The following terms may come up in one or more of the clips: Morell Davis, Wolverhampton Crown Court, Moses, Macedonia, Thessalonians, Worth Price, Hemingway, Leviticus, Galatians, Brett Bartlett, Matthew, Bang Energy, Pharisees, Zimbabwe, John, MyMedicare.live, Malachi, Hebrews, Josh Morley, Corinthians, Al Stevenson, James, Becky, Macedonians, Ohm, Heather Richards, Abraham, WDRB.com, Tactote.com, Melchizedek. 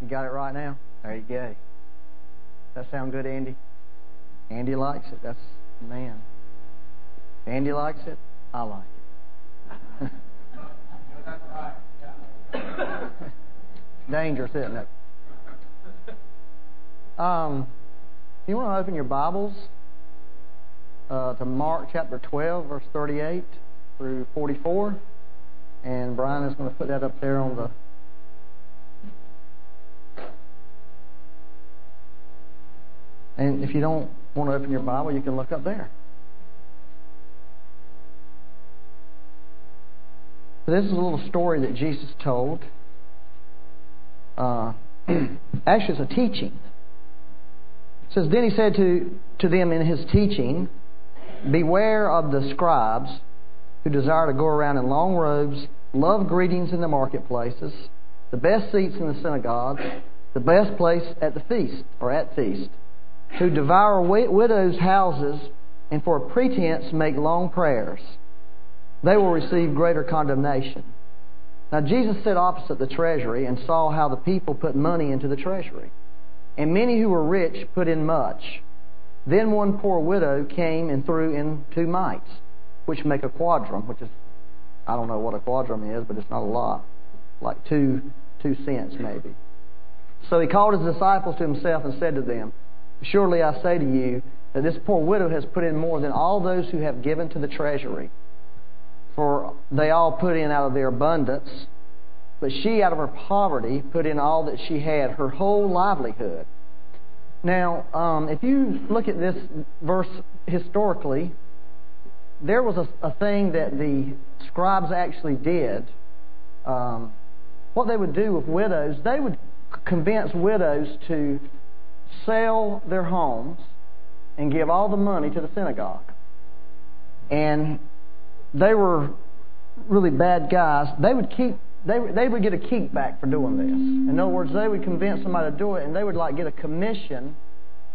You got it right now? There you go. Does that sound good, Andy? Andy likes it. That's the man. Andy likes it. I like it. Dangerous, isn't it? You want to open your Bibles to Mark chapter 12, verse 38 through 44. And Brian is going to put that up there on the... And if you don't want to open your Bible, you can look up there. So this is a little story that Jesus told. Actually, it's a teaching. It says, then he said to them in his teaching, beware of the scribes who desire to go around in long robes, love greetings in the marketplaces, the best seats in the synagogues, the best place at the feast, or at feast, who devour widows' houses and for a pretense make long prayers. They will receive greater condemnation. Now Jesus sat opposite the treasury and saw how the people put money into the treasury. And many who were rich put in much. Then one poor widow came and threw in 2 mites, which make a quadrum, which is, I don't know what a quadrum is, but it's not a lot. Like two cents maybe. So he called his disciples to himself and said to them, surely I say to you that this poor widow has put in more than all those who have given to the treasury. For they all put in out of their abundance, but she out of her poverty put in all that she had, her whole livelihood. Now, if you look at this verse historically, there was a thing that the scribes actually did. What they would do with widows, they would convince widows to sell their homes and give all the money to the synagogue. And they were really bad guys. They would get a kickback for doing this. In other words, they would convince somebody to do it, and they would like get a commission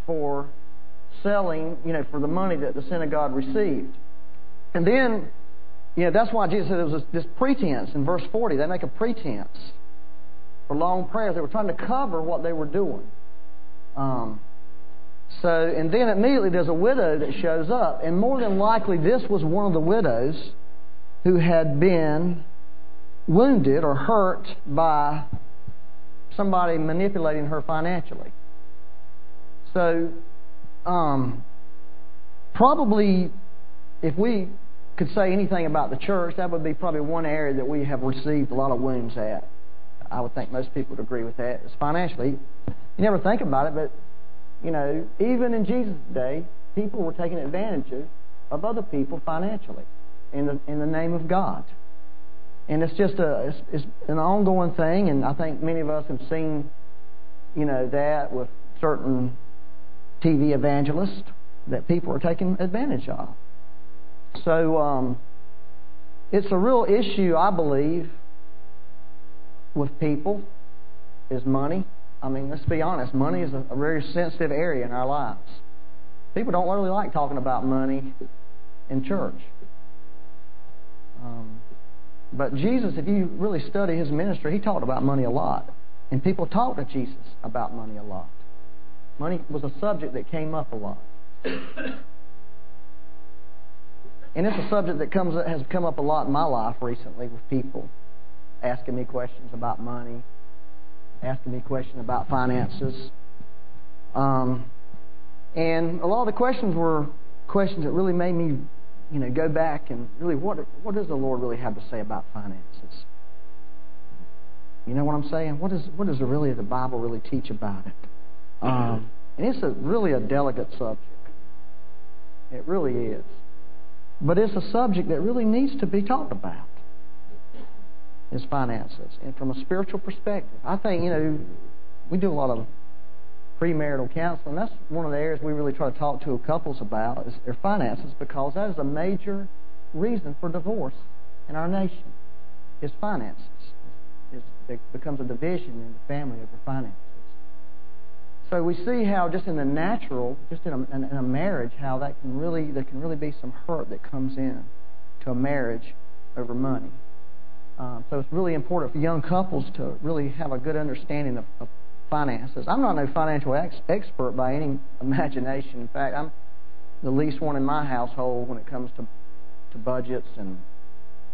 for selling, for the money that the synagogue received. And then, that's why Jesus said it was this pretense in verse 40. They make a pretense for long prayers. They were trying to cover what they were doing. And then immediately there's a widow that shows up, and more than likely this was one of the widows who had been wounded or hurt by somebody manipulating her financially. So, probably if we could say anything about the church, that would be probably one area that we have received a lot of wounds at. I would think most people would agree with that. It's financially. You never think about it, but even in Jesus' day, people were taking advantage of other people financially in the name of God. And it's just it's an ongoing thing, and I think many of us have seen, that with certain TV evangelists that people are taking advantage of. So it's a real issue, I believe, with people is money. Let's be honest. Money is a very sensitive area in our lives. People don't really like talking about money in church. But Jesus, if you really study his ministry, he talked about money a lot. And people talked to Jesus about money a lot. Money was a subject that came up a lot. And it's a subject that has come up a lot in my life recently with people asking me questions about money, asking me a question about finances. And a lot of the questions were questions that really made me, go back and really, what does the Lord really have to say about finances? You know what I'm saying? What does the Bible really teach about it? And it's really a delicate subject. It really is. But it's a subject that really needs to be talked about. His finances, and from a spiritual perspective, I think we do a lot of premarital counseling. That's one of the areas we really try to talk to couples about is their finances, because that is a major reason for divorce in our nation. Is finances. It becomes a division in the family over finances. So we see how just in the natural, just in a marriage, how that can really be some hurt that comes in to a marriage over money. So it's really important for young couples to really have a good understanding of finances. I'm not no financial expert by any imagination. In fact, I'm the least one in my household when it comes to budgets, and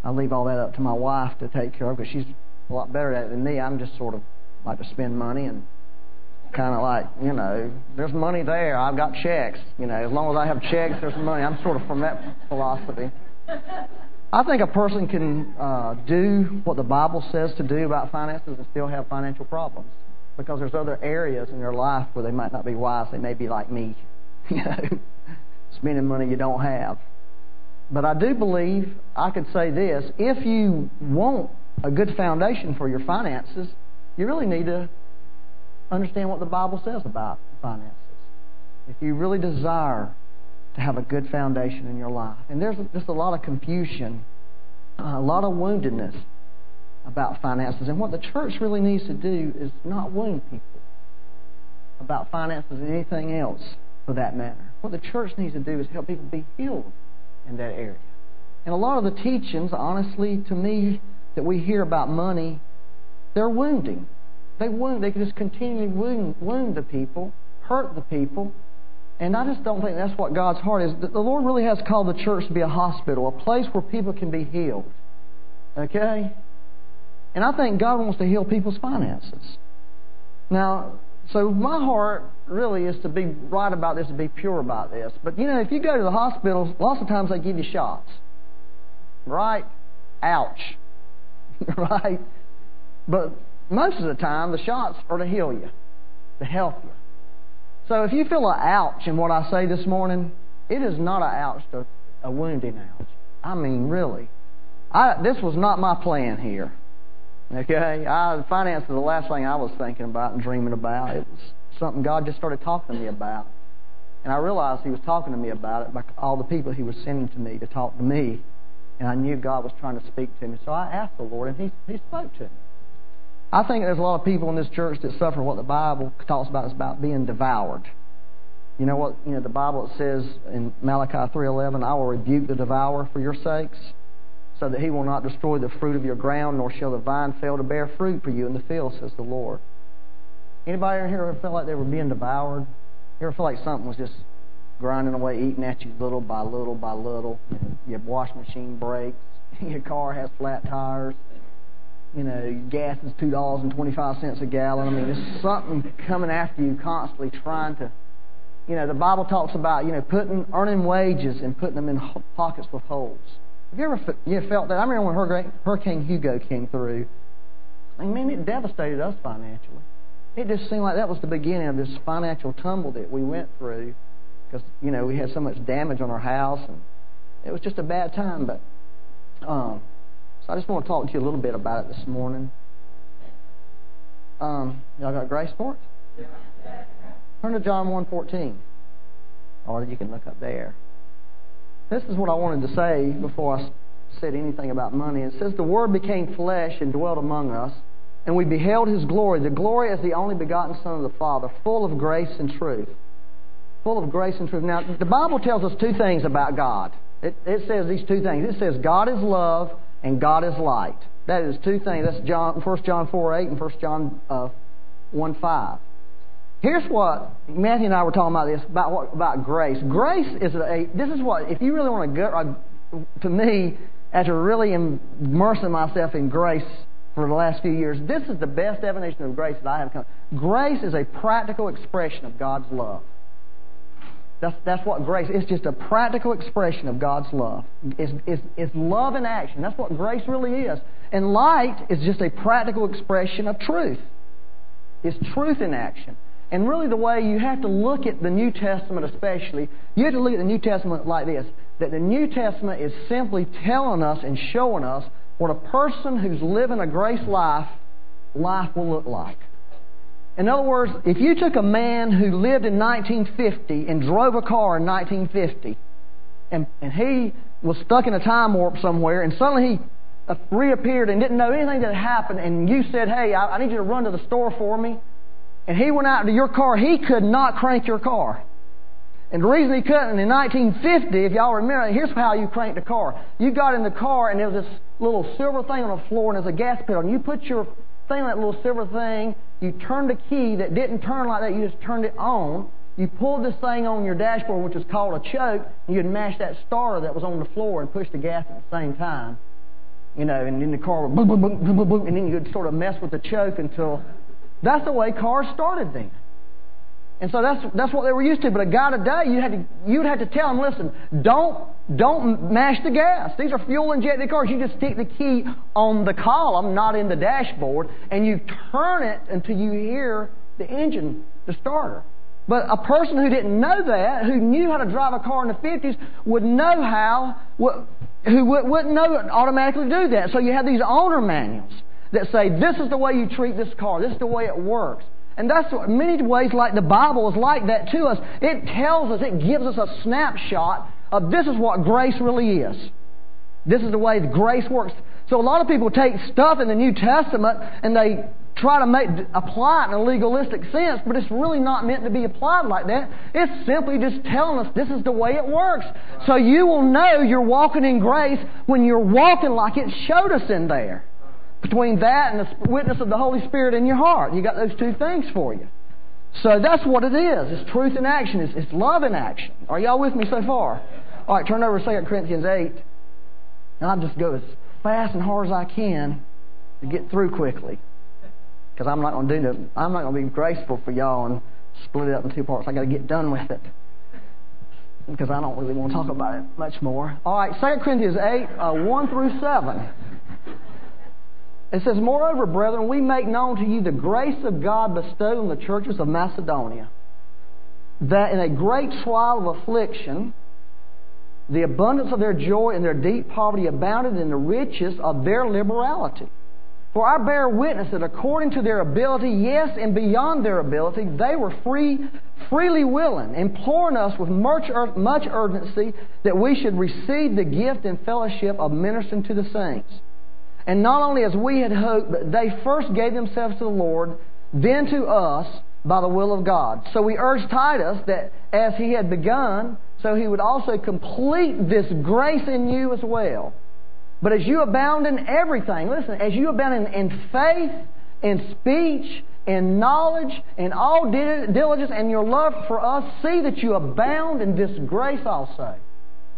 I leave all that up to my wife to take care of because she's a lot better at it than me. I'm just sort of like to spend money and kind of like, you know, there's money there. I've got checks. You know, as long as I have checks, there's money. I'm sort of from that philosophy. I think a person can do what the Bible says to do about finances and still have financial problems because there's other areas in their life where they might not be wise. They may be like me, you know, spending money you don't have. But I do believe I could say this. If you want a good foundation for your finances, you really need to understand what the Bible says about finances. If you really desire to have a good foundation in your life. And there's just a lot of confusion, a lot of woundedness about finances. And what the church really needs to do is not wound people about finances and anything else for that matter. What the church needs to do is help people be healed in that area. And a lot of the teachings, honestly, to me, that we hear about money, they're wounding. They just continually wound the people, hurt the people. And I just don't think that's what God's heart is. The Lord really has called the church to be a hospital, a place where people can be healed. Okay? And I think God wants to heal people's finances. Now, so my heart really is to be right about this, to be pure about this. But, you know, if you go to the hospital, lots of times they give you shots. Right? Ouch. Right? But most of the time, the shots are to heal you, to help you. So if you feel an ouch in what I say this morning, it is not an ouch, a wounding ouch. I mean, really. This was not my plan here. Okay? Finance is the last thing I was thinking about and dreaming about. It was something God just started talking to me about. And I realized He was talking to me about it by all the people He was sending to me to talk to me. And I knew God was trying to speak to me. So I asked the Lord, and He spoke to me. I think there's a lot of people in this church that suffer what the Bible talks about is about being devoured. You know what? You know the Bible says in Malachi 3:11, "I will rebuke the devourer for your sakes, so that he will not destroy the fruit of your ground, nor shall the vine fail to bear fruit for you in the field," says the Lord. Anybody in here ever felt like they were being devoured? You ever feel like something was just grinding away, eating at you little by little by little? You know, your washing machine breaks, your car has flat tires. You know, gas is $2.25 a gallon. I mean, there's something coming after you constantly trying to... You know, the Bible talks about, you know, earning wages and putting them in pockets with holes. Have you ever felt that? I remember when Hurricane Hugo came through. I mean, it devastated us financially. It just seemed like that was the beginning of this financial tumble that we went through because, you know, we had so much damage on our house, and it was just a bad time, but... So I just want to talk to you a little bit about it this morning. Y'all got grace for it? Turn to John 1:14. Or you can look up there. This is what I wanted to say before I said anything about money. It says, "The Word became flesh and dwelt among us, and we beheld His glory, the glory as the only begotten Son of the Father, full of grace and truth." Full of grace and truth. Now, the Bible tells us two things about God. It says these two things. It says, God is love, and God is light. That is two things. That's 1 John 4:8 and 1 John 1:5. Here's what Matthew and I were talking about this about grace. Grace is this is what, if you really want to me, after really immersing myself in grace for the last few years, this is the best definition of grace that I have come. Grace is a practical expression of God's love. That's what grace is. It's just a practical expression of God's love. It's love in action. That's what grace really is. And light is just a practical expression of truth. It's truth in action. And really the way you have to look at the New Testament especially, you have to look at the New Testament like this, that the New Testament is simply telling us and showing us what a person who's living a grace life will look like. In other words, if you took a man who lived in 1950 and drove a car in 1950 and he was stuck in a time warp somewhere and suddenly he reappeared and didn't know anything that happened and you said, "Hey, I need you to run to the store for me," and he went out to your car, he could not crank your car. And the reason he couldn't, in 1950, if y'all remember, here's how you cranked the car. You got in the car and there was this little silver thing on the floor and there's a gas pedal and you put your stay on that little silver thing. You turned a key that didn't turn like that. You just turned it on. You pulled this thing on your dashboard, which is called a choke, and you'd mash that starter that was on the floor and push the gas at the same time. You know, and then the car would boom, boom, boom, boom, boom, boom, and then you'd sort of mess with the choke until... That's the way cars started then. And so that's what they were used to. But a guy today, you'd have to tell him, listen, don't mash the gas. These are fuel-injected cars. You just stick the key on the column, not in the dashboard, and you turn it until you hear the engine, the starter. But a person who didn't know that, who knew how to drive a car in the 50s, would know how, who wouldn't know it automatically do that. So you have these owner manuals that say, this is the way you treat this car. This is the way it works. And that's what, many ways like the Bible is like that to us. It tells us, it gives us a snapshot of this is what grace really is. This is the way grace works. So a lot of people take stuff in the New Testament and they try to apply it in a legalistic sense, but it's really not meant to be applied like that. It's simply just telling us this is the way it works. So you will know you're walking in grace when you're walking like it showed us in there. Between that and the witness of the Holy Spirit in your heart, you got those two things for you. So that's what it is. It's truth in action. It's love in action. Are y'all with me so far? All right, turn over to 2 Corinthians 8. And I'll just go as fast and hard as I can to get through quickly. Because I'm not going to be graceful for y'all and split it up in two parts. I've got to get done with it. Because I don't really want to talk about it much more. All right, 2 Corinthians 8, 1 through 7. It says, moreover, brethren, we make known to you the grace of God bestowed on the churches of Macedonia, that in a great trial of affliction, the abundance of their joy and their deep poverty abounded in the riches of their liberality. For I bear witness that according to their ability, yes, and beyond their ability, they were freely willing, imploring us with much urgency that we should receive the gift and fellowship of ministering to the saints. And not only as we had hoped, but they first gave themselves to the Lord, then to us by the will of God. So we urge Titus that as he had begun, so he would also complete this grace in you as well. But as you abound in everything, listen, as you abound in faith, in speech, in knowledge, in all diligence, and your love for us, see that you abound in this grace also.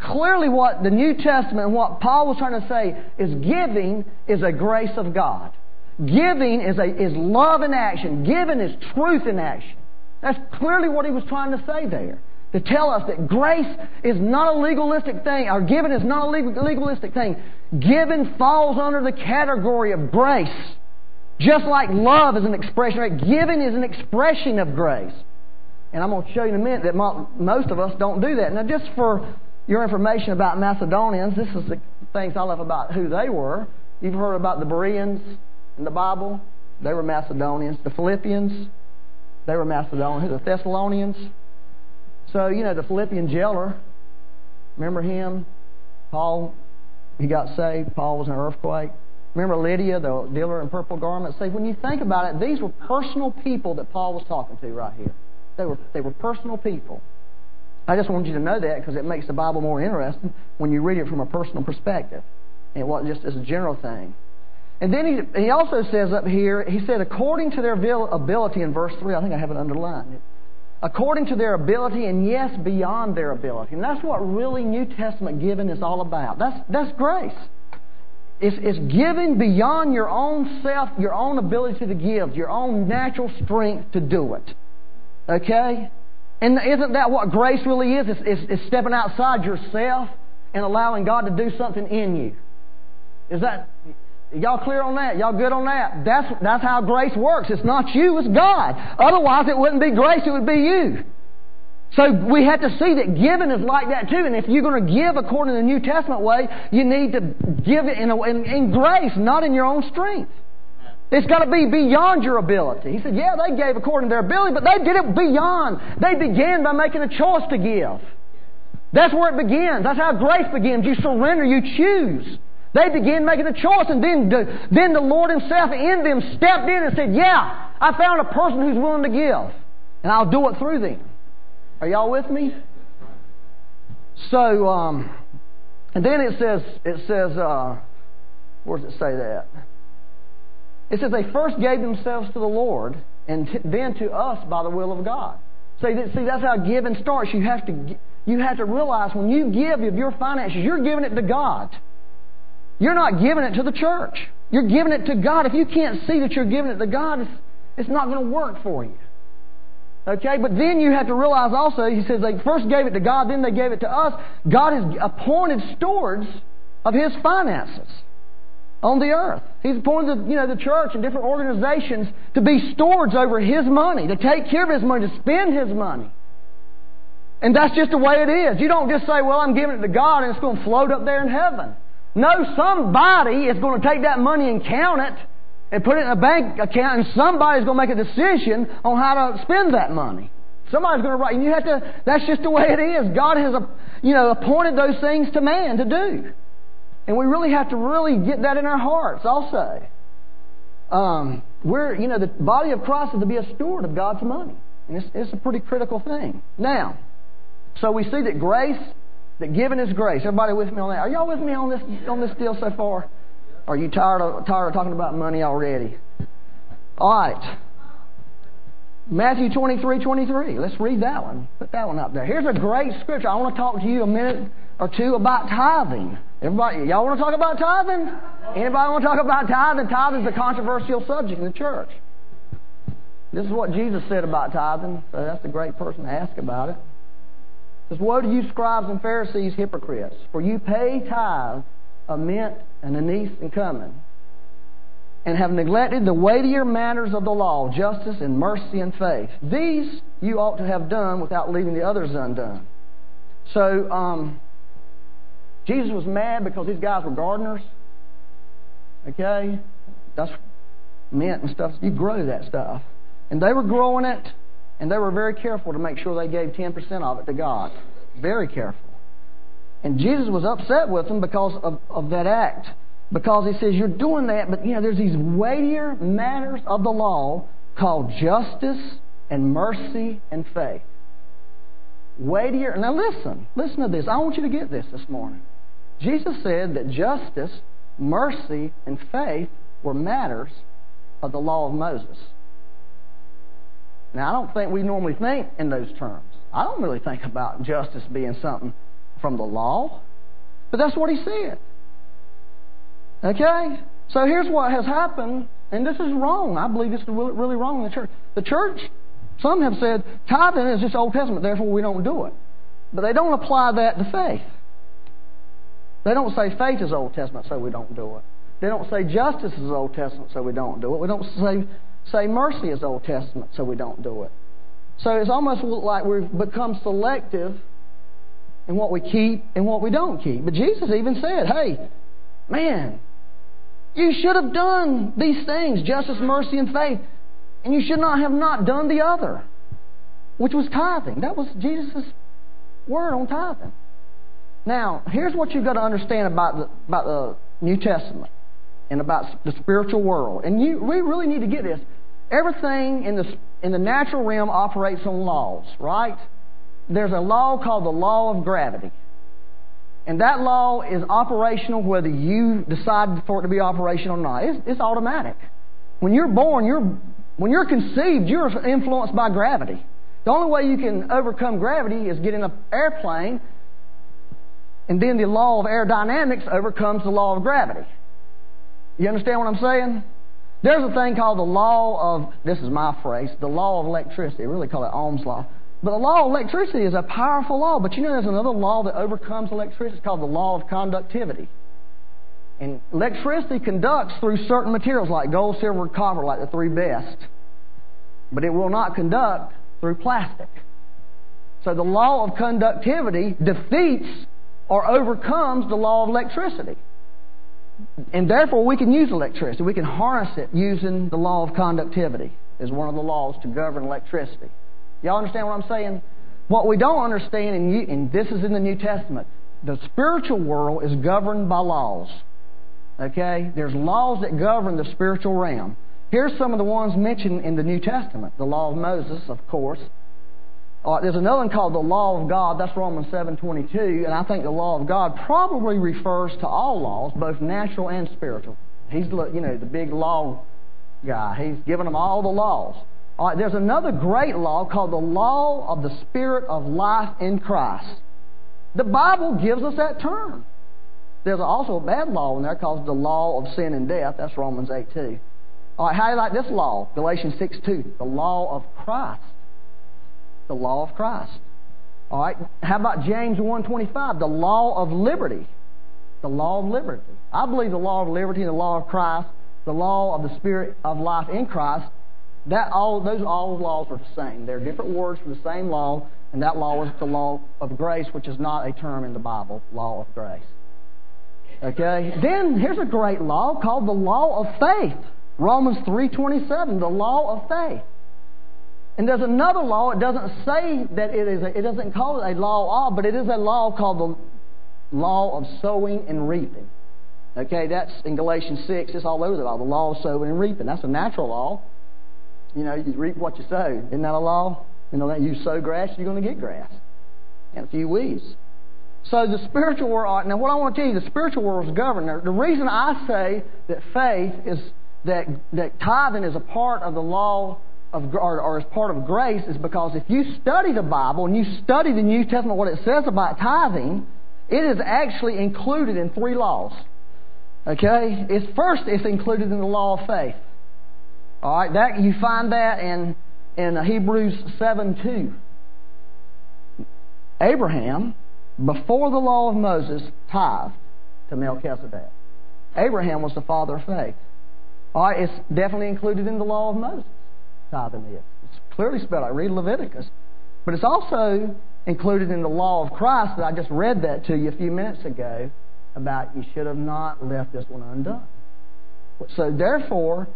Clearly what the New Testament and what Paul was trying to say is giving is a grace of God. Giving is love in action. Giving is truth in action. That's clearly what he was trying to say there. To tell us that grace is not a legalistic thing, or giving is not a legalistic thing. Giving falls under the category of grace. Just like love is an expression of it, giving is an expression of grace. And I'm going to show you in a minute that most of us don't do that. Now just for your information about Macedonians, this is the things I love about who they were. You've heard about the Bereans in the Bible. They were Macedonians. The Philippians, they were Macedonians. The Thessalonians. So, you know, the Philippian jailer, remember him? Paul, he got saved. Paul was in an earthquake. Remember Lydia, the dealer in purple garments? See, when you think about it, these were personal people that Paul was talking to right here. They were personal people. I just want you to know that because it makes the Bible more interesting when you read it from a personal perspective. And it wasn't just as a general thing. And then he also says up here, he said, according to their ability in verse 3, I think I have it underlined. According to their ability, and yes, beyond their ability. And that's what really New Testament giving is all about. That's grace. It's giving beyond your own self, your own ability to give, your own natural strength to do it. Okay? And isn't that what grace really is? It's stepping outside yourself and allowing God to do something in you. Is that, y'all clear on that? Y'all good on that? That's how grace works. It's not you, it's God. Otherwise, it wouldn't be grace, it would be you. So we have to see that giving is like that too. And if you're going to give according to the New Testament way, you need to give it in grace, not in your own strength. It's got to be beyond your ability. He said, yeah, they gave according to their ability, but they did it beyond. They began by making a choice to give. That's where it begins. That's how grace begins. You surrender, you choose. They began making a choice, and then the Lord Himself in them stepped in and said, yeah, I found a person who's willing to give, and I'll do it through them. Are y'all with me? So, and then it says, where does it say that? It says they first gave themselves to the Lord and then to us by the will of God. See, that's how giving starts. You have to realize when you give of your finances, you're giving it to God. You're not giving it to the church. You're giving it to God. If you can't see that you're giving it to God, it's not going to work for you. Okay, but then you have to realize also, he says they first gave it to God, then they gave it to us. God has appointed stewards of His finances on the earth. He's appointed the church and different organizations to be stewards over His money, to take care of His money, to spend His money. And that's just the way it is. You don't just say, well, I'm giving it to God and it's going to float up there in heaven. No, somebody is going to take that money and count it and put it in a bank account, and somebody's going to make a decision on how to spend that money. Somebody's going to write, and you have to. That's just the way it is. God has, appointed those things to man to do, and we really have to really get that in our hearts. Also, the body of Christ is to be a steward of God's money, and it's a pretty critical thing. Now, so we see that grace, that giving is grace. Everybody with me on that? Are y'all with me on this deal so far? Are you tired of talking about money already? All right. Matthew 23:23. Let's read that one. Put that one up there. Here's a great scripture. I want to talk to you a minute or two about tithing. Everybody, y'all want to talk about tithing? Anybody want to talk about tithing? Tithing is a controversial subject in the church. This is what Jesus said about tithing, so that's a great person to ask about it. It says, "Woe to you, scribes and Pharisees, hypocrites, for you pay tithe of mint and anise and cumin, and have neglected the weightier matters of the law, justice and mercy and faith. These you ought to have done without leaving the others undone." So, Jesus was mad because these guys were gardeners. Okay? That's mint and stuff. You grow that stuff. And they were growing it, and they were very careful to make sure they gave 10% of it to God. Very careful. And Jesus was upset with them because of that act. Because he says, you're doing that, but there's these weightier matters of the law called justice and mercy and faith. Weightier. Now listen to this. I want you to get this morning. Jesus said that justice, mercy, and faith were matters of the law of Moses. Now I don't think we normally think in those terms. I don't really think about justice being something from the law. But that's what he said. Okay? So here's what has happened, and this is wrong. I believe this is really, really wrong in the church. The church, some have said, tithing is just Old Testament, therefore we don't do it. But they don't apply that to faith. They don't say faith is Old Testament, so we don't do it. They don't say justice is Old Testament, so we don't do it. We don't say mercy is Old Testament, so we don't do it. So it's almost like we've become selective and what we keep and what we don't keep. But Jesus even said, hey, man, you should have done these things, justice, mercy, and faith, and you should not have not done the other, which was tithing. That was Jesus' word on tithing. Now, here's what you've got to understand about the New Testament and about the spiritual world. And we really need to get this. Everything in the natural realm operates on laws, right? There's a law called the law of gravity. And that law is operational whether you decide for it to be operational or not. It's automatic. When you're born, when you're conceived, you're influenced by gravity. The only way you can overcome gravity is get in an airplane, and then the law of aerodynamics overcomes the law of gravity. You understand what I'm saying? There's a thing called the law of, this is my phrase, the law of electricity. They really call it Ohm's law. But the law of electricity is a powerful law. But there's another law that overcomes electricity. It's called the law of conductivity. And electricity conducts through certain materials like gold, silver, and copper, like the three best. But it will not conduct through plastic. So the law of conductivity defeats or overcomes the law of electricity. And therefore, we can use electricity. We can harness it using the law of conductivity as one of the laws to govern electricity. Y'all understand what I'm saying? What we don't understand, and this is in the New Testament, the spiritual world is governed by laws. Okay? There's laws that govern the spiritual realm. Here's some of the ones mentioned in the New Testament. The law of Moses, of course. There's another one called the law of God. That's Romans 7:22. And I think the law of God probably refers to all laws, both natural and spiritual. He's the big law guy. He's given them all the laws. All right, there's another great law called the law of the Spirit of life in Christ. The Bible gives us that term. There's also a bad law in there called the law of sin and death. That's Romans 8:2. All right, how do you like this law? Galatians 6:2, the law of Christ. The law of Christ. All right, how about James 1:25, the law of liberty. The law of liberty. I believe the law of liberty and the law of Christ, the law of the Spirit of life in Christ, those laws are the same. They're different words for the same law, and that law is the law of grace, which is not a term in the Bible, law of grace. Okay? Then here's a great law called the law of faith. Romans 3:27, the law of faith. And there's another law. It doesn't say that it doesn't call it a law of, but it is a law called the law of sowing and reaping. Okay, that's in Galatians 6. It's all over the law. The law of sowing and reaping. That's a natural law. You know, you reap what you sow. Isn't that a law? You know, that you sow grass, you're going to get grass. And a few weeds. So the spiritual world, now what I want to tell you, the spiritual world is governed. The reason I say that faith is, that tithing is a part of the law of, or is part of grace, is because if you study the Bible and you study the New Testament, what it says about tithing, it is actually included in three laws. Okay? It's included in the law of faith. All right, that you find that in Hebrews 7:2. Abraham, before the law of Moses, tithed to Melchizedek. Abraham was the father of faith. All right, it's definitely included in the law of Moses. Tithing is. It's clearly spelled out. Read Leviticus, but it's also included in the law of Christ that I just read that to you a few minutes ago about you should have not left this one undone. So therefore,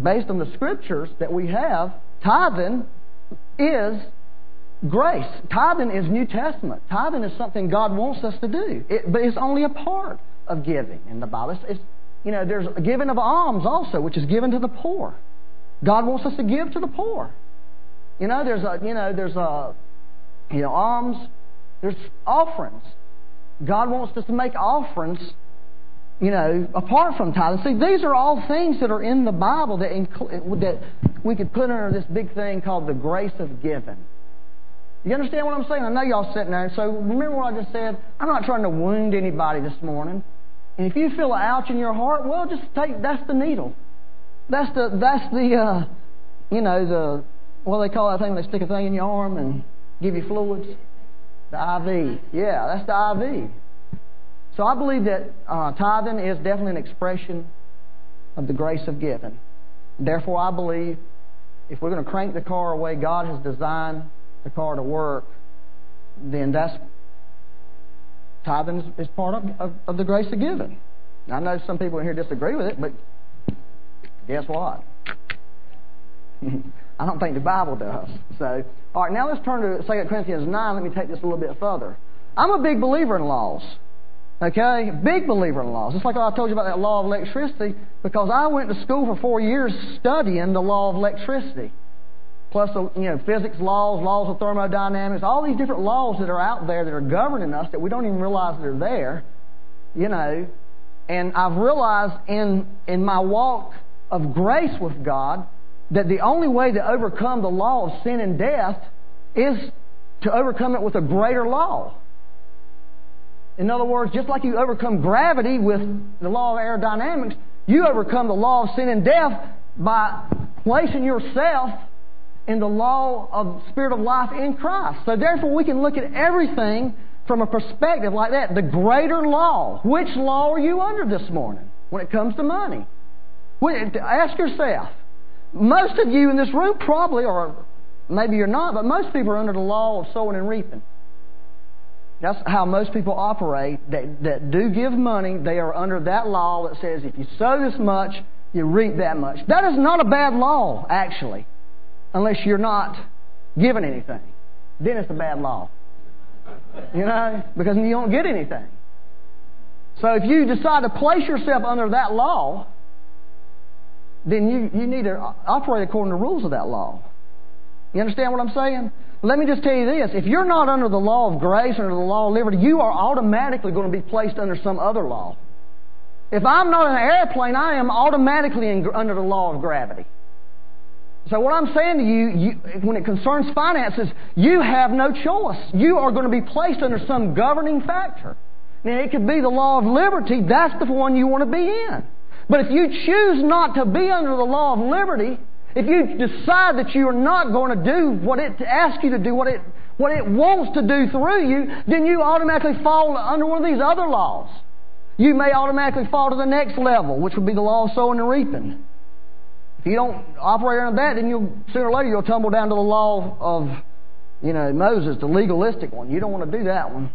based on the Scriptures that we have, tithing is grace. Tithing is New Testament. Tithing is something God wants us to do. But it's only a part of giving in the Bible. There's a giving of alms also, which is given to the poor. God wants us to give to the poor. There's alms. There's offerings. God wants us to make offerings. Apart from tithing. See, these are all things that are in the Bible that we could put under this big thing called the grace of giving. You understand what I'm saying? I know y'all sitting there, so remember what I just said? I'm not trying to wound anybody this morning. And if you feel an ouch in your heart, well, just take, that's the needle. That's the what do they call that thing when they stick a thing in your arm and give you fluids? The IV. Yeah, that's the IV. So I believe that tithing is definitely an expression of the grace of giving. Therefore, I believe if we're going to crank the car away, God has designed the car to work, then that's tithing is part of the grace of giving. Now, I know some people in here disagree with it, but guess what? I don't think the Bible does. So, all right, now let's turn to 2 Corinthians 9. Let me take this a little bit further. I'm a big believer in laws. Okay? Big believer in laws. It's like I told you about that law of electricity, because I went to school for 4 years studying the law of electricity. Plus, physics laws, laws of thermodynamics, all these different laws that are out there that are governing us that we don't even realize they're there, And I've realized in my walk of grace with God that the only way to overcome the law of sin and death is to overcome it with a greater law. In other words, just like you overcome gravity with the law of aerodynamics, you overcome the law of sin and death by placing yourself in the law of Spirit of life in Christ. So therefore, we can look at everything from a perspective like that. The greater law. Which law are you under this morning when it comes to money? Ask yourself. Most of you in this room probably, or maybe you're not, but most people are under the law of sowing and reaping. That's how most people operate that do give money. They are under that law that says if you sow this much, you reap that much. That is not a bad law, actually, unless you're not giving anything. Then it's a bad law. Because you don't get anything. So if you decide to place yourself under that law, then you need to operate according to the rules of that law. You understand what I'm saying? Let me just tell you this. If you're not under the law of grace, under the law of liberty, you are automatically going to be placed under some other law. If I'm not in an airplane, I am automatically under the law of gravity. So what I'm saying to you, when it concerns finances, you have no choice. You are going to be placed under some governing factor. Now, it could be the law of liberty. That's the one you want to be in. But if you choose not to be under the law of liberty, if you decide that you are not going to do what it asks you to do, what it wants to do through you, then you automatically fall under one of these other laws. You may automatically fall to the next level, which would be the law of sowing and reaping. If you don't operate under that, then sooner or later you'll tumble down to the law of, Moses, the legalistic one. You don't want to do that one.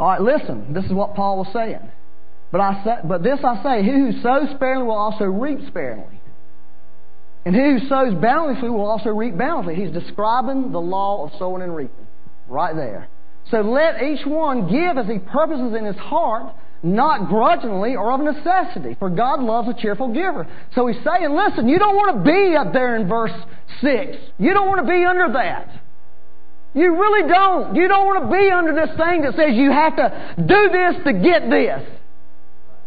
All right, listen. This is what Paul was saying. But this I say: he who sows sparingly will also reap sparingly, and he who sows bountifully will also reap bountifully. He's describing the law of sowing and reaping, right there. So let each one give as he purposes in his heart, not grudgingly or of necessity, for God loves a cheerful giver. So he's saying, listen, you don't want to be up there in verse 6. You don't want to be under that. You really don't. You don't want to be under this thing that says you have to do this to get this.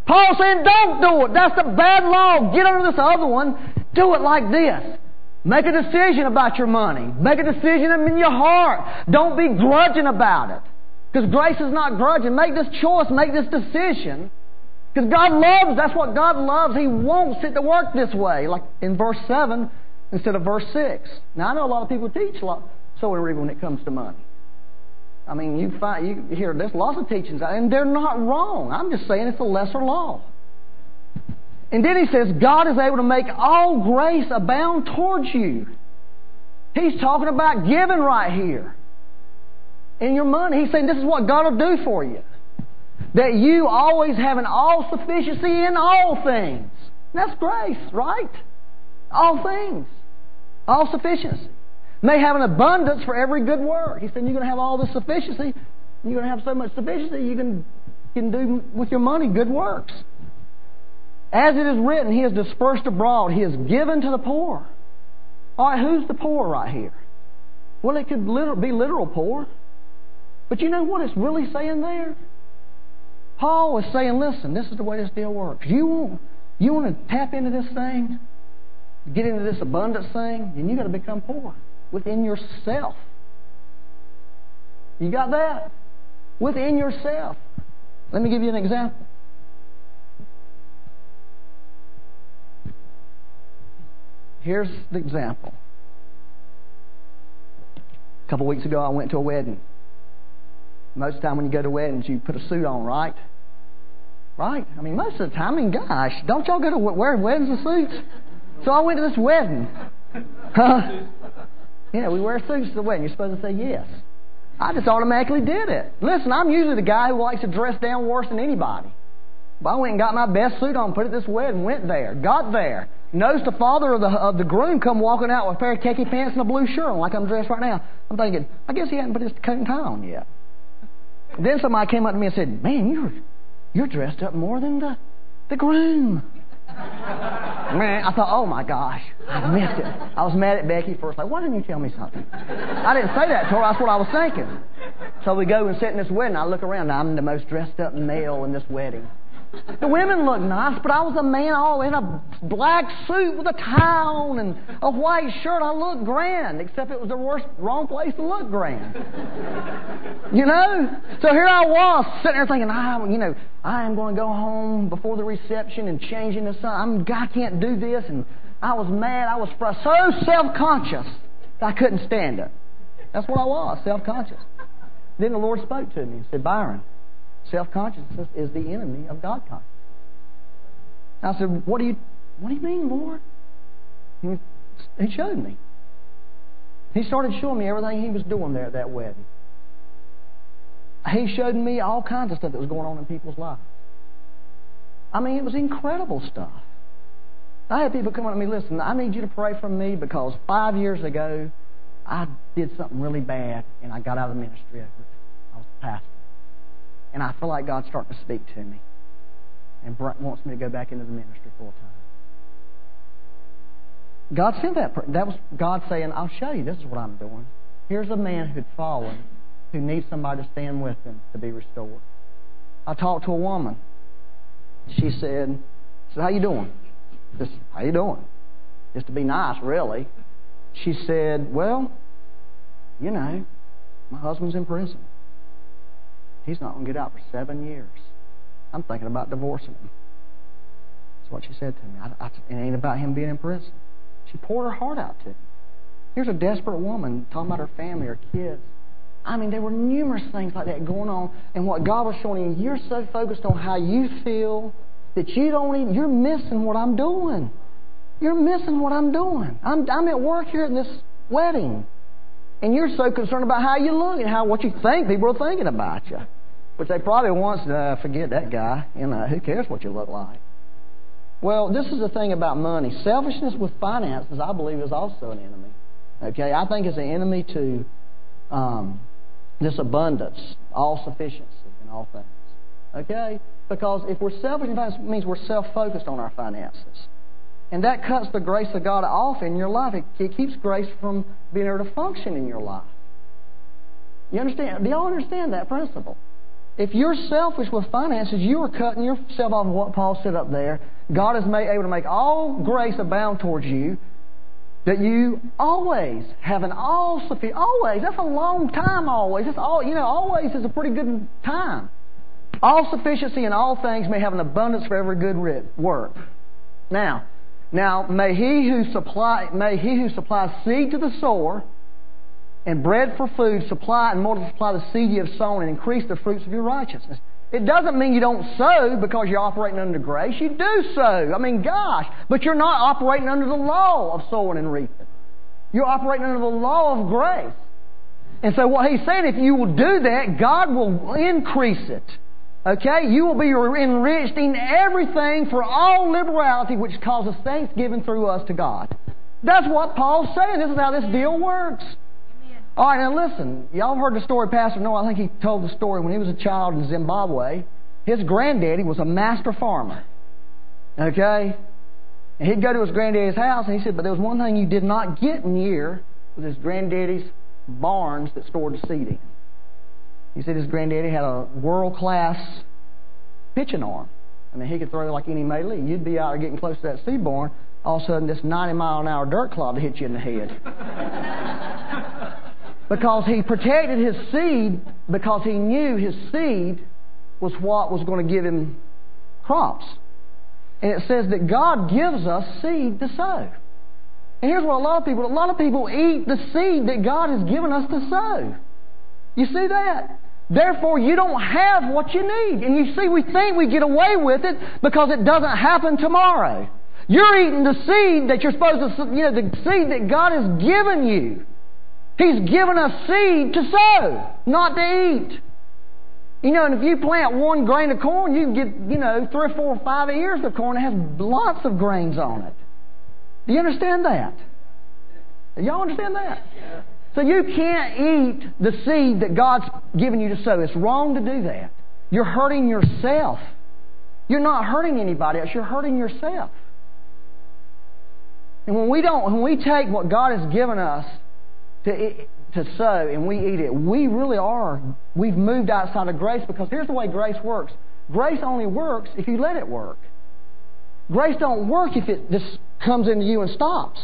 Paul's saying, don't do it. That's the bad law. Get under this other one. Do it like this. Make a decision about your money. Make a decision in your heart. Don't be grudging about it. Because grace is not grudging. Make this choice. Make this decision. Because God loves. That's what God loves. He wants it to work this way. Like in verse 7 instead of verse 6. Now, I know a lot of people teach sowing and reaping when it comes to money. I mean, you hear there's lots of teachings. And they're not wrong. I'm just saying it's a lesser law. And then he says, God is able to make all grace abound towards you. He's talking about giving right here. In your money. He's saying this is what God will do for you. That you always have an all-sufficiency in all things. And that's grace, right? All things. All-sufficiency. May have an abundance for every good work. He's saying you're going to have all this sufficiency. You're going to have so much sufficiency you can do with your money good works. As it is written, He is dispersed abroad. He is given to the poor. All right, who's the poor right here? Well, it could be literal poor. But you know what it's really saying there? Paul is saying, listen, this is the way this deal works. You want to tap into this thing, get into this abundance thing, then you've got to become poor within yourself. You got that? Within yourself. Let me give you an example. Here's the example. A couple weeks ago, I went to a wedding. Most of the time when you go to weddings, you put a suit on, right? Right? I mean, most of the time, gosh, don't y'all go to wear weddings and suits? So I went to this wedding. Yeah, we wear suits to the wedding. You're supposed to say yes. I just automatically did it. Listen, I'm usually the guy who likes to dress down worse than anybody. But I went and got my best suit on, put it this wedding, went there, got there. Noticed the father of the groom come walking out with a pair of khaki pants and a blue shirt on, like I'm dressed right now. I'm thinking, I guess he hadn't put his coat and tie on yet. Then somebody came up to me and said, man, you're dressed up more than the groom. Man, I thought, oh my gosh, I missed it. I was mad at Becky first, like, why didn't you tell me something? I didn't say that to her, that's what I was thinking. So we go and sit in this wedding, I look around, I'm the most dressed up male in this wedding. The women looked nice, but I was a man all in a black suit with a tie on and a white shirt. I looked grand, except it was the wrong place to look grand. So here I was sitting there thinking, I am going to go home before the reception and change into something. I can't do this. And I was mad. I was so self-conscious that I couldn't stand it. That's what I was, self-conscious. Then the Lord spoke to me and said, Byron, self-consciousness is the enemy of God consciousness. I said, What do you mean, Lord? He showed me. He started showing me everything he was doing there at that wedding. He showed me all kinds of stuff that was going on in people's lives. I mean, it was incredible stuff. I had people come up to me, listen, I need you to pray for me because 5 years ago I did something really bad and I got out of the ministry. I was a pastor. And I feel like God's starting to speak to me and wants me to go back into the ministry full time. God sent that. That was God saying, I'll show you. This is what I'm doing. Here's a man who'd fallen who needs somebody to stand with him to be restored. I talked to a woman she said, "How you doing?" Just, "How you doing?" Just to be nice, really. She said, "Well, you know, my husband's in prison. He's not going to get out for 7 years. I'm thinking about divorcing him." That's what she said to me. It ain't about him being in prison. She poured her heart out to me. Here's a desperate woman talking about her family, her kids. I mean, there were numerous things like that going on. And what God was showing you, you're so focused on how you feel that you don't even, you're missing what I'm doing. You're missing what I'm doing. I'm at work here at this wedding. And you're so concerned about how you look and how what you think people are thinking about you. Which they probably once forget that guy. You know, who cares what you look like? Well, this is the thing about money. Selfishness with finances, I believe, is also an enemy. Okay, I think it's an enemy to this abundance, all sufficiency in all things. Okay, because if we're selfish, it means we're self-focused on our finances. And that cuts the grace of God off in your life. It keeps grace from being able to function in your life. You understand? Do y'all understand that principle? If you're selfish with finances, you are cutting yourself off of what Paul said up there. God is able to make all grace abound towards you, that you always have an all-sufficient... Always, that's a long time always. That's all, you know, always is a pretty good time. All sufficiency in all things may have an abundance for every good work. Now, may he who supplies seed to the sower and bread for food supply and multiply the seed you have sown and increase the fruits of your righteousness. It doesn't mean you don't sow because you're operating under grace. You do sow. I mean, gosh. But you're not operating under the law of sowing and reaping. You're operating under the law of grace. And so what he's saying, if you will do that, God will increase it. Okay? You will be enriched in everything for all liberality, which causes thanksgiving through us to God. That's what Paul's saying. This is how this deal works. All right, now listen. Y'all heard the story, Pastor Noah. I think he told the story when he was a child in Zimbabwe. His granddaddy was a master farmer. Okay? And he'd go to his granddaddy's house, and he said, but there was one thing you did not get near with his granddaddy's barns that stored the seed in. He said his granddaddy had a world-class pitching arm. I mean, he could throw like any melee. You'd be out there getting close to that seed barn, all of a sudden this 90-mile-an-hour dirt clod would hit you in the head. Because he protected his seed, because he knew his seed was what was going to give him crops. And it says that God gives us seed to sow. And here's what a lot of people eat the seed that God has given us to sow. You see that? Therefore, you don't have what you need. And you see, we think we get away with it because it doesn't happen tomorrow. You're eating the seed that you're supposed to, you know, the seed that God has given you. He's given us seed to sow, not to eat. You know, and if you plant one grain of corn, you can get, you know, 3 or 4 or 5 ears of corn that has lots of grains on it. Do you understand that? Do y'all understand that? Yeah. So you can't eat the seed that God's given you to sow. It's wrong to do that. You're hurting yourself. You're not hurting anybody else. You're hurting yourself. And when we take what God has given us to sow and we eat it, we've moved outside of grace, because here's the way grace works. Grace only works if you let it work. Grace don't work if it just comes into you and stops.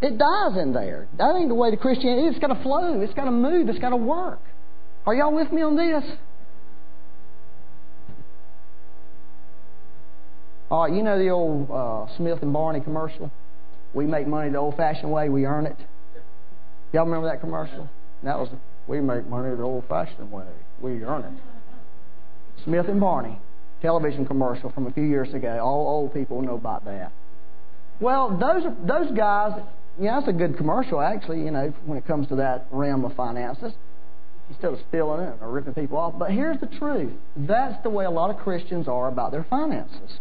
It dies in there. That ain't the way to Christianity. It's got to flow. It's got to move. It's got to work. Are y'all with me on this? All right, you know the old Smith and Barney commercial? We make money the old-fashioned way. We earn it. Y'all remember that commercial? That was, we make money the old-fashioned way. We earn it. Smith and Barney, television commercial from a few years ago. All old people know about that. Well, those guys, yeah, that's a good commercial, actually, you know, when it comes to that realm of finances. Instead of stealing it or ripping people off. But here's the truth. That's the way a lot of Christians are about their finances.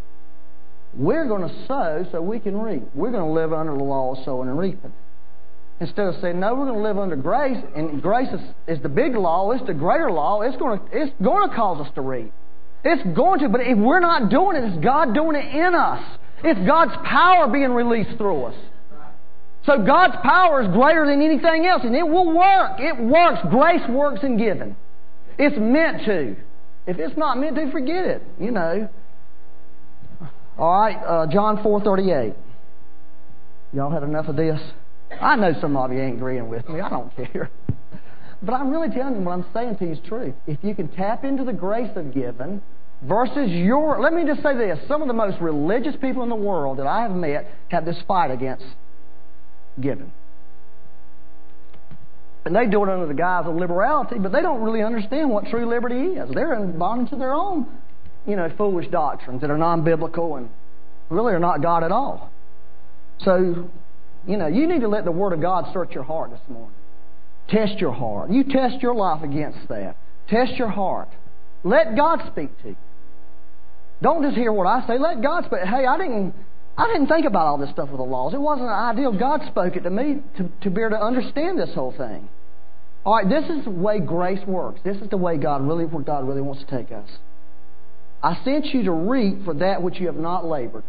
We're going to sow so we can reap. We're going to live under the law of sowing and reaping. Instead of saying, no, we're going to live under grace, and grace is the big law, it's the greater law, it's going to cause us to reap. It's going to, but if we're not doing it, it's God doing it in us. It's God's power being released through us. So God's power is greater than anything else, and it will work. It works. Grace works in giving. It's meant to. If it's not meant to, forget it, you know. All right, John 4:38. Y'all had enough of this? I know some of you ain't agreeing with me. I don't care. But I'm really telling you what I'm saying to you is true. If you can tap into the grace of giving versus your... Let me just say this. Some of the most religious people in the world that I have met have this fight against giving. And they do it under the guise of liberality, but they don't really understand what true liberty is. They're in bondage to their own, foolish doctrines that are non-biblical and really are not God at all. So, you need to let the Word of God search your heart this morning. Test your heart. You test your life against that. Test your heart. Let God speak to you. Don't just hear what I say. Let God speak. Hey, I didn't think about all this stuff with the laws. It wasn't ideal. God spoke it to me to be able to understand this whole thing. All right, this is the way grace works. This is the way God really wants to take us. I sent you to reap for that which you have not labored.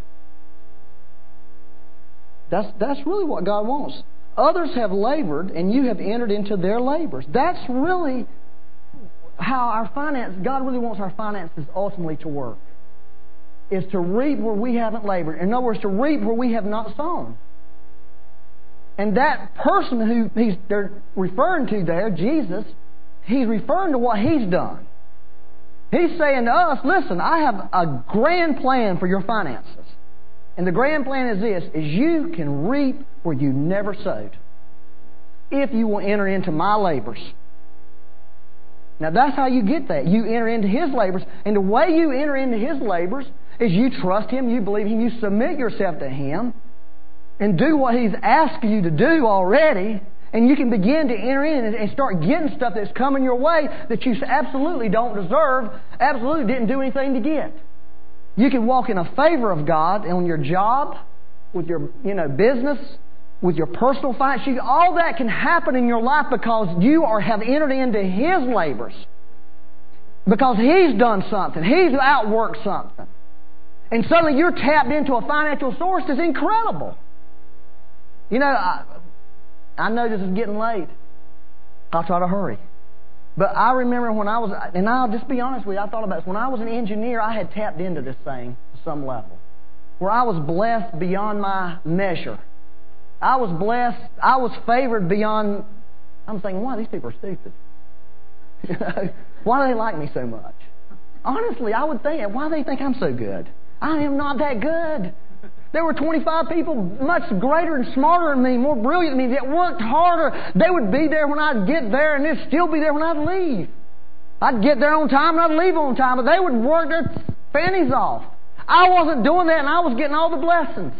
That's really what God wants. Others have labored, and you have entered into their labors. That's really how God really wants our finances ultimately to work. Is to reap where we haven't labored. In other words, to reap where we have not sown. And that person who they're referring to there, Jesus, he's referring to what he's done. He's saying to us, listen, I have a grand plan for your finances. And the grand plan is this, is you can reap where you never sowed if you will enter into my labors. Now that's how you get that. You enter into His labors. And the way you enter into His labors is you trust Him, you believe Him, you submit yourself to Him and do what He's asked you to do already, and you can begin to enter in and start getting stuff that's coming your way that you absolutely don't deserve, absolutely didn't do anything to get. You can walk in a favor of God on your job, with your business, with your personal finance. All that can happen in your life because you have entered into His labors. Because He's done something. He's outworked something. And suddenly you're tapped into a financial source that's incredible. I know this is getting late. I'll try to hurry. But I remember when I was, and I'll just be honest with you, I thought about this. When I was an engineer, I had tapped into this thing to some level, where I was blessed beyond my measure. I was blessed, I was favored beyond, I'm thinking, why these people are stupid? Why do they like me so much? Honestly, I would think, why do they think I'm so good? I am not that good. There were 25 people much greater and smarter than me, more brilliant than me, that worked harder. They would be there when I'd get there, and they'd still be there when I'd leave. I'd get there on time, and I'd leave on time, but they would work their fannies off. I wasn't doing that, and I was getting all the blessings.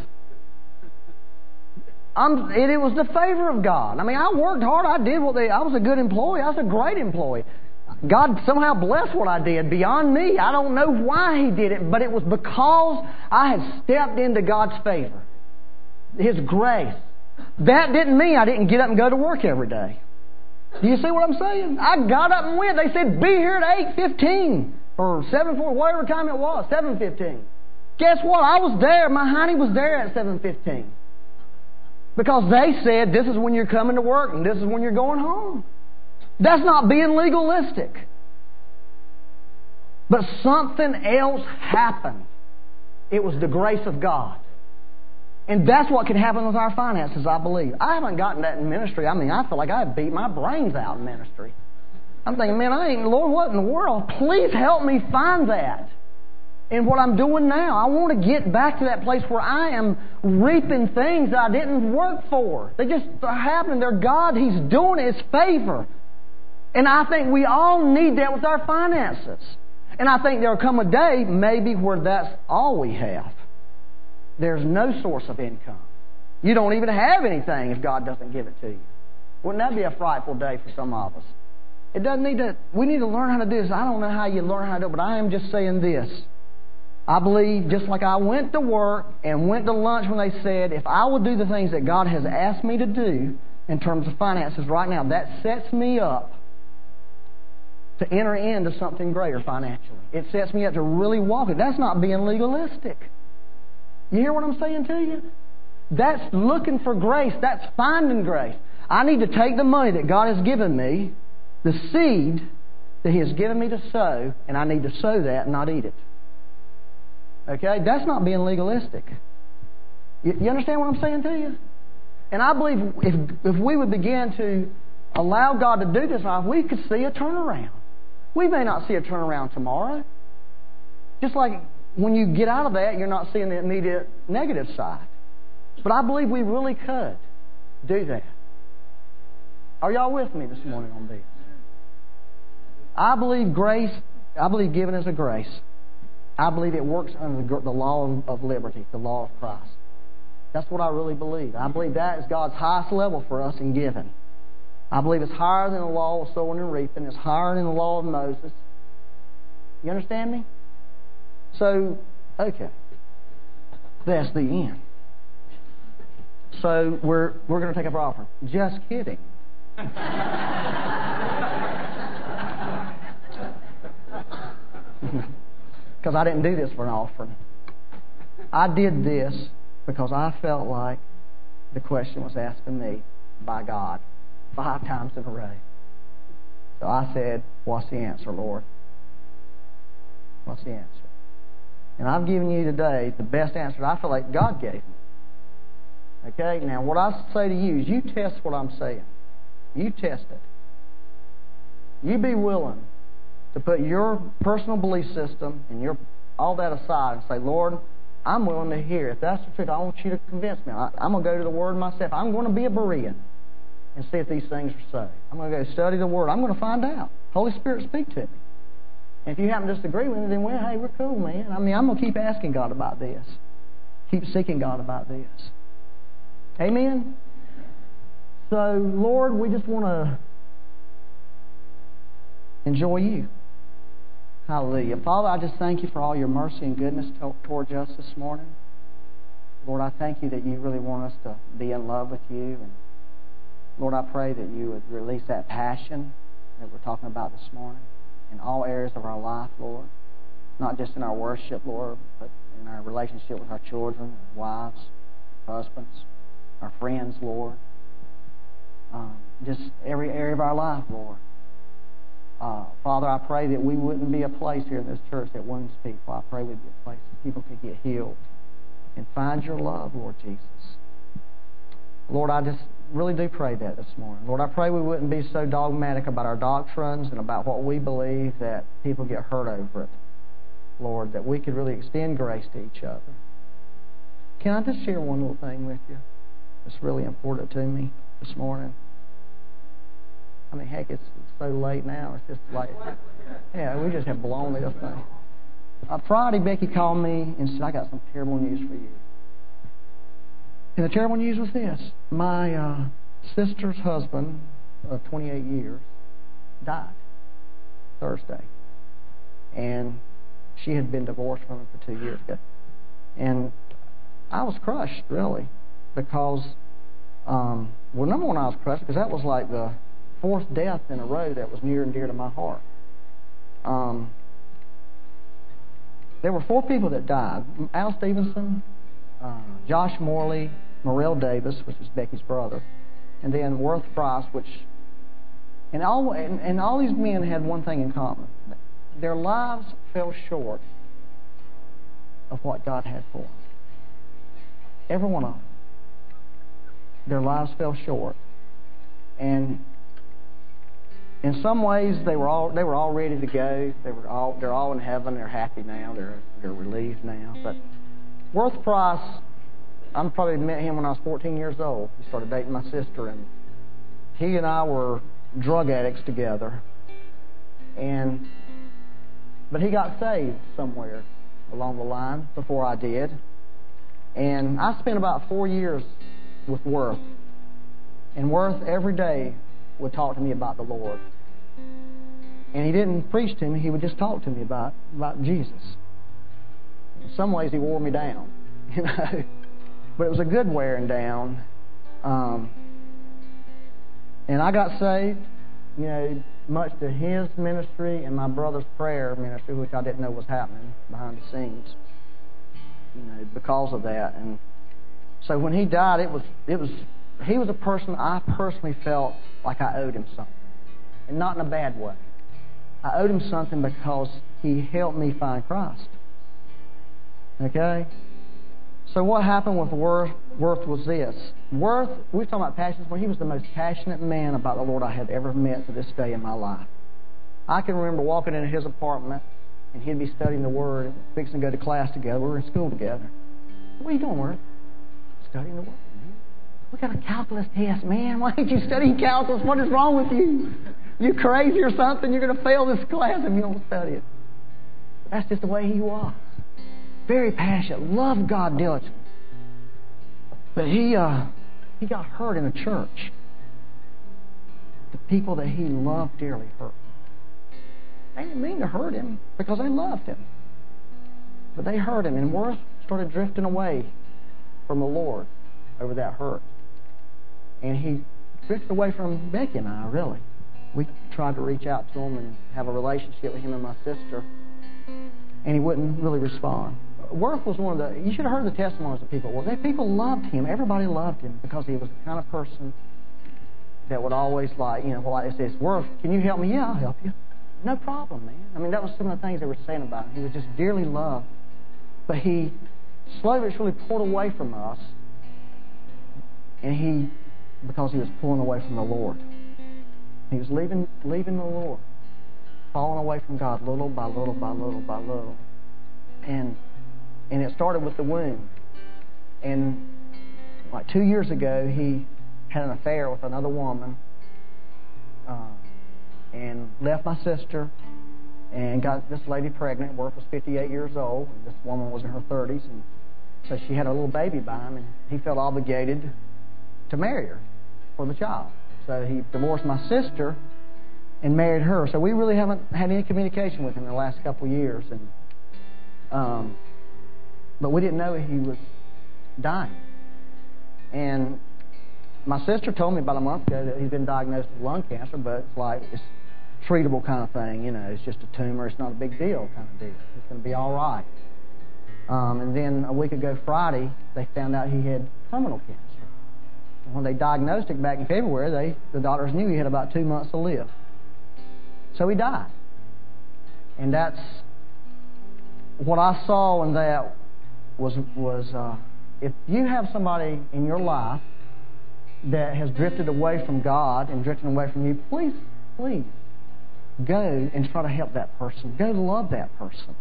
It was the favor of God. I mean, I worked hard. I was a good employee. I was a great employee. God somehow blessed what I did beyond me. I don't know why He did it, but it was because I had stepped into God's favor, His grace. That didn't mean I didn't get up and go to work every day. Do you see what I'm saying? I got up and went. They said, be here at 8:15 or 7:40, whatever time it was, 7:15. Guess what? I was there. My honey was there at 7:15 because they said, this is when you're coming to work and this is when you're going home. That's not being legalistic. But something else happened. It was the grace of God. And that's what can happen with our finances, I believe. I haven't gotten that in ministry. I mean, I feel like I beat my brains out in ministry. I'm thinking, man, Lord, what in the world? Please help me find that in what I'm doing now. I want to get back to that place where I am reaping things that I didn't work for. They just are happening. They're God. He's doing His favor. And I think we all need that with our finances. And I think there will come a day maybe where that's all we have. There's no source of income. You don't even have anything if God doesn't give it to you. Wouldn't that be a frightful day for some of us? It doesn't need to. We need to learn how to do this. I don't know how you learn how to do it, but I am just saying this. I believe just like I went to work and went to lunch when they said, if I will do the things that God has asked me to do in terms of finances right now, that sets me up to enter into something greater financially. It sets me up to really walk it. That's not being legalistic. You hear what I'm saying to you? That's looking for grace. That's finding grace. I need to take the money that God has given me, the seed that He has given me to sow, and I need to sow that and not eat it. Okay? That's not being legalistic. You understand what I'm saying to you? And I believe if we would begin to allow God to do this, we could see a turnaround. We may not see a turnaround tomorrow. Just like when you get out of that, you're not seeing the immediate negative side. But I believe we really could do that. Are y'all with me this morning on this? I believe grace, I believe giving is a grace. I believe it works under the law of liberty, the law of Christ. That's what I really believe. I believe that is God's highest level for us in giving. I believe it's higher than the law of sowing and reaping. It's higher than the law of Moses. You understand me? So, okay. That's the end. So, we're going to take up our offering. Just kidding. Because I didn't do this for an offering. I did this because I felt like the question was asked to me by God 5 times in a row. So I said, what's the answer, Lord? What's the answer? And I've given you today the best answer I feel like God gave me. Okay, now what I say to you is you test what I'm saying. You test it. You be willing to put your personal belief system and your all that aside and say, Lord, I'm willing to hear. If that's the truth, I want you to convince me. I'm going to go to the Word myself. I'm going to be a Berean and see if these things are so. I'm going to go study the Word. I'm going to find out. Holy Spirit, speak to me. And if you happen to disagree with me, then, well, hey, we're cool, man. I mean, I'm going to keep asking God about this. Keep seeking God about this. Amen? So, Lord, we just want to enjoy you. Hallelujah. Father, I just thank you for all your mercy and goodness towards us this morning. Lord, I thank you that you really want us to be in love with you. And Lord, I pray that you would release that passion that we're talking about this morning in all areas of our life, Lord. Not just in our worship, Lord, but in our relationship with our children, our wives, our husbands, our friends, Lord. Just every area of our life, Lord. Father, I pray that we wouldn't be a place here in this church that wounds people. I pray we'd be a place that people could get healed and find your love, Lord Jesus. Lord, I just really do pray that this morning. Lord, I pray we wouldn't be so dogmatic about our doctrines and about what we believe that people get hurt over it. Lord, that we could really extend grace to each other. Can I just share one little thing with you? It's really important to me this morning. I mean, heck, it's so late now. It's just like, yeah, we just have blown this thing. Friday, Becky called me and said, I got some terrible news for you. And the terrible news was this. My sister's husband of 28 years died Thursday. And she had been divorced from him for 2 years ago. And I was crushed, really, because, well, number one, I was crushed because that was like the 4th death in a row that was near and dear to my heart. There were 4 people that died. Al Stevenson, Josh Morley, Morell Davis, which was Becky's brother, and then Worth Price, which... And all these men had one thing in common. Their lives fell short of what God had for them. Every one of them. Their lives fell short. And in some ways, they were all ready to go. They're all in heaven. They're happy now. They're relieved now. But Worth Price, I probably met him when I was 14 years old. He started dating my sister, and he and I were drug addicts together. But he got saved somewhere along the line before I did. And I spent about 4 years with Worth, and Worth every day would talk to me about the Lord. And he didn't preach to me. He would just talk to me about Jesus. In some ways, he wore me down, you know. But it was a good wearing down. And I got saved, you know, much to his ministry and my brother's prayer ministry, which I didn't know was happening behind the scenes, you know, because of that. And so when he died, he was a person I personally felt like I owed him something. And not in a bad way. I owed him something because he helped me find Christ. Okay? So what happened with Worth? Worth was this. Worth, we're talking about passions, but he was the most passionate man about the Lord I have ever met to this day in my life. I can remember walking into his apartment, and he'd be studying the Word, and fixing to go to class together. We were in school together. What are you doing, Worth? Studying the Word, man. We got a calculus test, man. Why ain't you studying calculus? What is wrong with you? You crazy or something? You're going to fail this class if you don't study it. That's just the way he was. Very passionate, loved God diligently. But he got hurt in the church. The people that he loved dearly hurt him. They didn't mean to hurt him because they loved him. But they hurt him, and Worth started drifting away from the Lord over that hurt. And he drifted away from Becky and I, really. We tried to reach out to him and have a relationship with him and my sister, and he wouldn't really respond. Worth was one of the... You should have heard the testimonies of people. Well, people loved him. Everybody loved him because he was the kind of person that would always like this. Worth, can you help me? Yeah, I'll help you. No problem, man. I mean, that was some of the things they were saying about him. He was just dearly loved. But he slowly, it's really pulled away from us, and because he was pulling away from the Lord. He was leaving the Lord, falling away from God little by little by little by little. And it started with the wound. And like 2 years ago, he had an affair with another woman and left my sister and got this lady pregnant. Worth was 58 years old. And this woman was in her 30s. And so she had a little baby by him, and he felt obligated to marry her for the child. So he divorced my sister and married her. So we really haven't had any communication with him in the last couple of years. And but we didn't know he was dying. And my sister told me about a month ago that he's been diagnosed with lung cancer, but it's treatable kind of thing. It's just a tumor. It's not a big deal kind of deal. It's going to be all right. And then a week ago Friday, they found out he had terminal cancer. And when they diagnosed it back in February, the doctors knew he had about 2 months to live. So he died. And that's what I saw in that was if you have somebody in your life that has drifted away from God and drifted away from you, please go and try to help that person. Go love that person.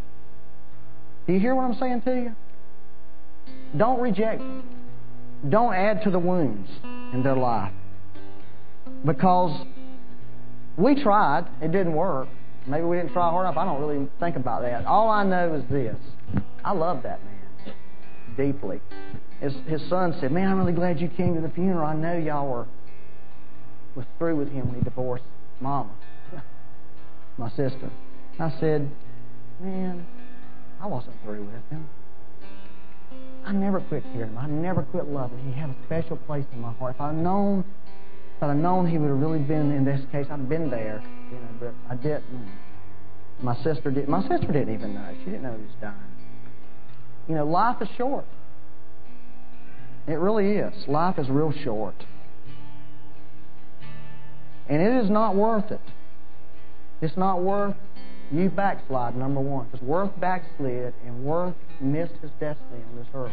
Do you hear what I'm saying to you? Don't reject them. Don't add to the wounds in their life. Because we tried. It didn't work. Maybe we didn't try hard enough. I don't really think about that. All I know is this. I love that man deeply. His son said, "Man, I'm really glad you came to the funeral. I know y'all was through with him when he divorced Mama," my sister. I said, "Man, I wasn't through with him. I never quit caring him. I never quit loving him. He had a special place in my heart. If I'd known he would have really been in this case, I'd have been there, but I didn't. My sister didn't even know. She didn't know he was dying. Life is short. It really is. Life is real short. And it is not worth it. It's not worth you backslide, number one. Because Worth backslid and Worth missed his destiny on this earth.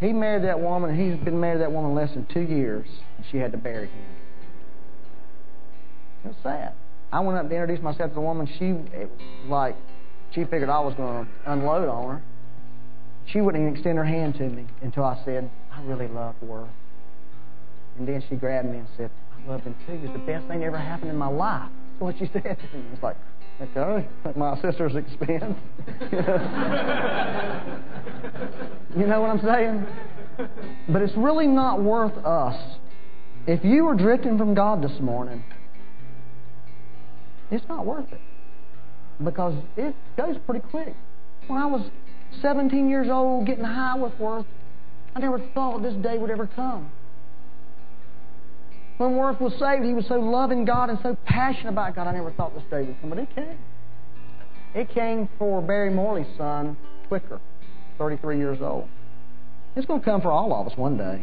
He married that woman, and he's been married to that woman less than 2 years, and she had to bury him. It was sad. I went up to introduce myself to the woman. She figured I was going to unload on her. She wouldn't even extend her hand to me until I said, "I really love Worth." And then she grabbed me and said, "I love him too. It's the best thing that ever happened in my life." That's what she said to me. It's like, okay, at my sister's expense. You know what I'm saying? But it's really not worth us. If you were drifting from God this morning, it's not worth it. Because it goes pretty quick. When I was 17 years old, getting high with Worth, I never thought this day would ever come. When Worth was saved, he was so loving God and so passionate about God, I never thought this day would come. But it came. It came for Barry Morley's son quicker, 33 years old. It's going to come for all of us one day.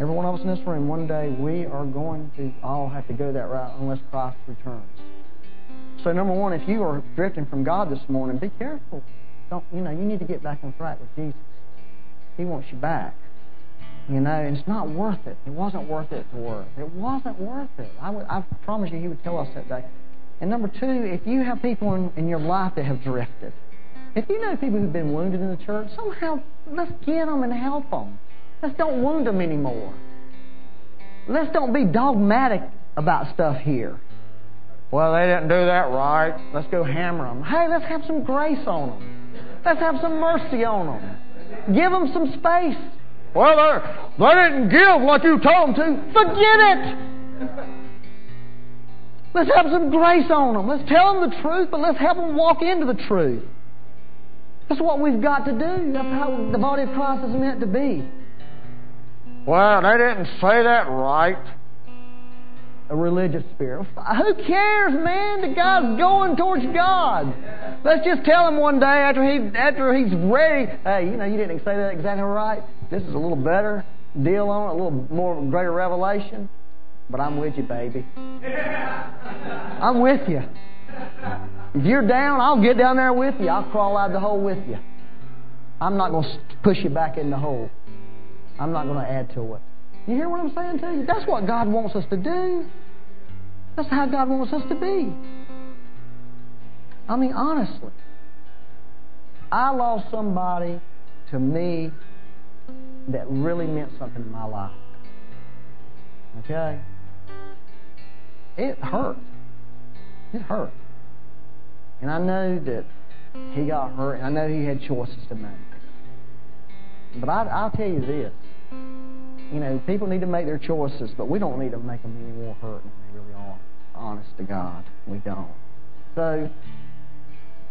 Every one of us in this room, one day we are going to all have to go that route unless Christ returns. So number one, if you are drifting from God this morning, be careful. Don't, you know, you need to get back on track with Jesus. He wants you back. You know, and it's not worth it. It wasn't worth it to work. It wasn't worth it. I promise you He would tell us that day. And number two, if you have people in your life that have drifted, if you know people who've been wounded in the church, somehow let's get them and help them. Let's don't wound them anymore. Let's don't be dogmatic about stuff here. Well, they didn't do that right. Let's go hammer them. Hey, let's have some grace on them. Let's have some mercy on them. Give them some space. Well, they didn't give like you told them to. Forget it. Let's have some grace on them. Let's tell them the truth, but let's help them walk into the truth. That's what we've got to do. That's how the body of Christ is meant to be. Well, they didn't say that right. A religious spirit. Who cares, man? The guy's going towards God. Let's just tell him one day after he's ready, hey, you know, you didn't say that exactly right. This is a little better deal on it, a little more greater revelation. But I'm with you, baby. I'm with you. If you're down, I'll get down there with you. I'll crawl out of the hole with you. I'm not going to push you back in the hole. I'm not going to add to it. You hear what I'm saying to you? That's what God wants us to do. That's how God wants us to be. I mean, honestly. I lost somebody to me that really meant something in my life. Okay? It hurt. It hurt. And I know that he got hurt, and I know he had choices to make. But I'll tell you this. You know, people need to make their choices, but we don't need to make them any more hurt than they really are. Honest to God, we don't. So,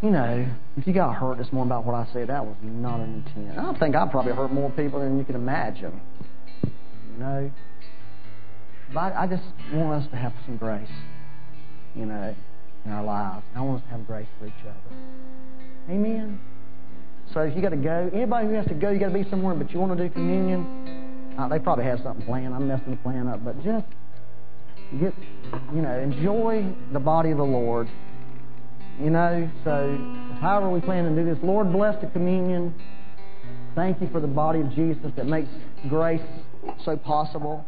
you know, if you got hurt, it's more about what I said. That was not an intent. I think I probably hurt more people than you can imagine. You know? But I just want us to have some grace, you know, in our lives. I want us to have grace for each other. Amen? So if you got to go, anybody who has to go, you got to be somewhere, but you want to do communion, they probably have something planned. I'm messing the plan up. But just get, you know, enjoy the body of the Lord. You know, so however we plan to do this, Lord, bless the communion. Thank you for the body of Jesus that makes grace so possible.